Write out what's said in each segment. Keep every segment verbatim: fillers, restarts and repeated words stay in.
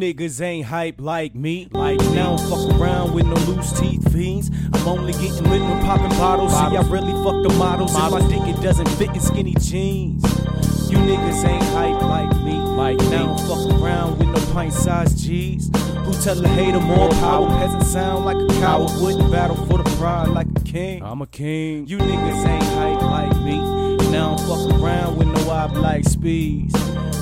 niggas ain't hype like me. Like me. Now I don't fuck around with no loose teeth fiends. I'm only getting lit when popping bottles. bottles. See, I really fuck the models. models. If my dick it doesn't fit in skinny jeans. You niggas ain't hype like me. Like me. Now I don't fuck around with no pint-sized G's. Who tell a hater more power? Peasant sound like a coward. Wouldn't battle for the pride like a king. I'm a king. You niggas ain't hype like me. Now I'm fucking around with no op like Speeds.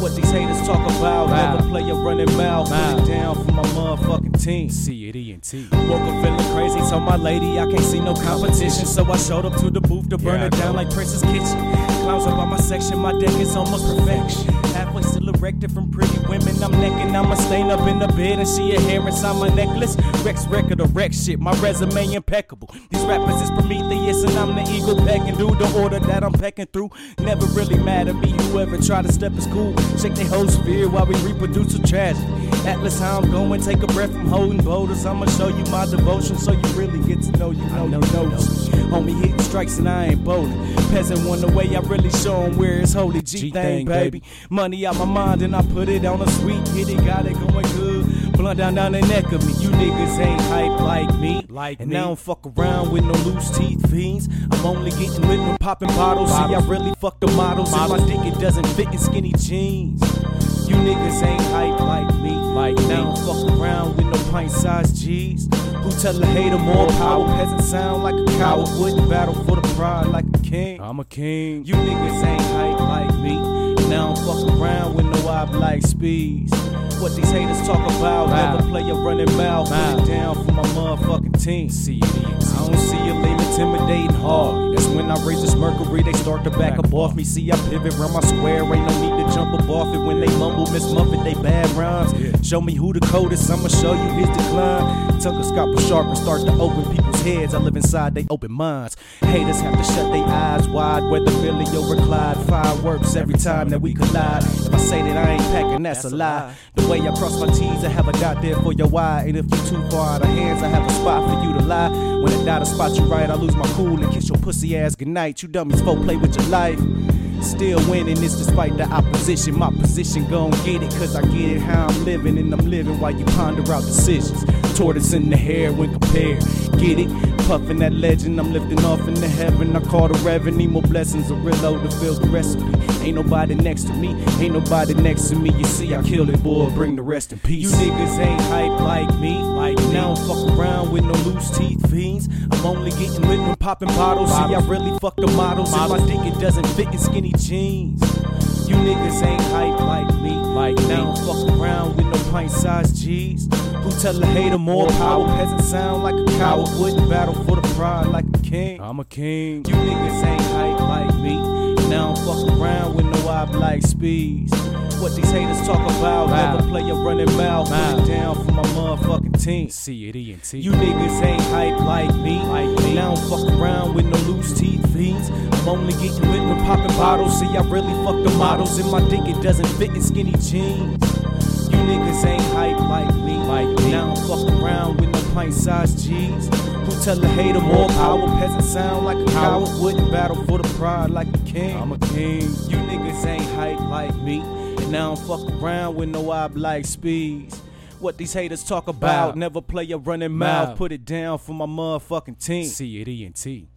What these haters talk about, wow. Never play a running mouth. Wow. Put it down for my motherfucking team. C A D E N T. Woke up feeling crazy, told my lady I can't see no competition. So I showed up to the booth to burn yeah, it down like Prince's Kitchen. Clowns up on my section, my deck is almost perfection. Halfway still erected from pretty women. I'm necking, I'm a stain up in the bed and she a hair inside my necklace. Rex record of wreck shit, my resume impeccable. These rappers is Prometheus and I'm the eagle pecking. Do the order that I'm pecking through. Never really mad at me, whoever try to step is cool. Shake they whole sphere while we reproduce a tragedy. Atlas how I'm going, take a breath from holding boulders. I'ma show you my devotion so you really get to know you. Know, know, know, know. Homie hitting strikes and I ain't bowling. Peasant won the way, I really show him where it's holy G thing, baby. Money out my mind and I put it on a sweet kitty. Got it going good, blunt down down the neck of me. You niggas ain't hype like me. Like and me. I don't fuck around with no loose teeth fiends. I'm only getting lit when popping bottles. bottles. See, I really fuck the models. models. If my dick it doesn't fit in skinny jeans. You niggas ain't hype like me. Like me. Now I don't fuck around with no pint-sized G's. Who tell a hater more power? Peasant sound like a coward. Wouldn't battle for the pride like a king. I'm a king. You niggas ain't hype like me. Now I don't fuck around with no op like Speeds. What these haters talk about, wow. Never play a running mouth. Wow. Put it down for my motherfucking team. See, I don't see a lame intimidating hard. That's when I raise this mercury, they start to back up off me. See, I pivot round my square, ain't no need to jump up off it. When they mumble, Miss Muffet, they bad rhymes. Yeah. Show me who the coldest, I'ma show you his decline. Tucker Scott was sharp and start to open people's heads. I live inside, they open minds. Haters have to shut their eyes wide, whether Billy or Clyde. Fireworks every time that we collide. If I say that I ain't packing, that's, that's a lie. lie. The way I cross my T's, I have a dot there for your Y. And if you're too far out of hands, I have a spot for you to lie. When I die to spot you right, I lose my cool and kiss your pussy ass goodnight. You dummies, folk play with your life. Still winning this despite the opposition. My position gon' get it, cause I get it how I'm living. And I'm living while you ponder out decisions. Tortoise in the hair when compared. Get it? Puffin' that legend, I'm lifting off into heaven. I call the Reverend, need more blessings. A reload to fill the recipe. Ain't nobody next to me, ain't nobody next to me. You see, I killed it, boy, bring the rest in peace. You niggas ain't hype like me. Like me. Now I don't fuck around with no loose teeth fiends. I'm only getting lit when popping bottles. bottles. See, I really fuck the models. models. If my dick it doesn't fit in skinny jeans. You niggas ain't hype like me. Like me. Now I don't fuck around with no pint-sized G's. Who tell a hater more power? Peasant sound like a coward. Wouldn't battle for the pride like a king. I'm a king. You niggas ain't hype like me. Now I don't fuck around with no op like Speeds. What these haters talk about, wow. Never play a running mouth. Wow. Put it down for my motherfucking team. C A D E N T. You niggas ain't hype like me. Like me. Now I don't fuck around with no loose teeth fiends. I'm only getting lit when popping bottles. See, I really fuck the models. And my dick it doesn't fit in skinny jeans. You niggas ain't hype like me. Like me. Now I don't fuck around with no pint-sized G's. Who tell a hater more power? Peasant sound like a coward. Wouldn't battle for the pride like a king. I'm a king. You niggas ain't hype like me. Now I don't fuck around with no op like Speeds. What these haters talk about, wow. Never play a running mouth. Wow. Put it down for my motherfucking team. C A D E N T.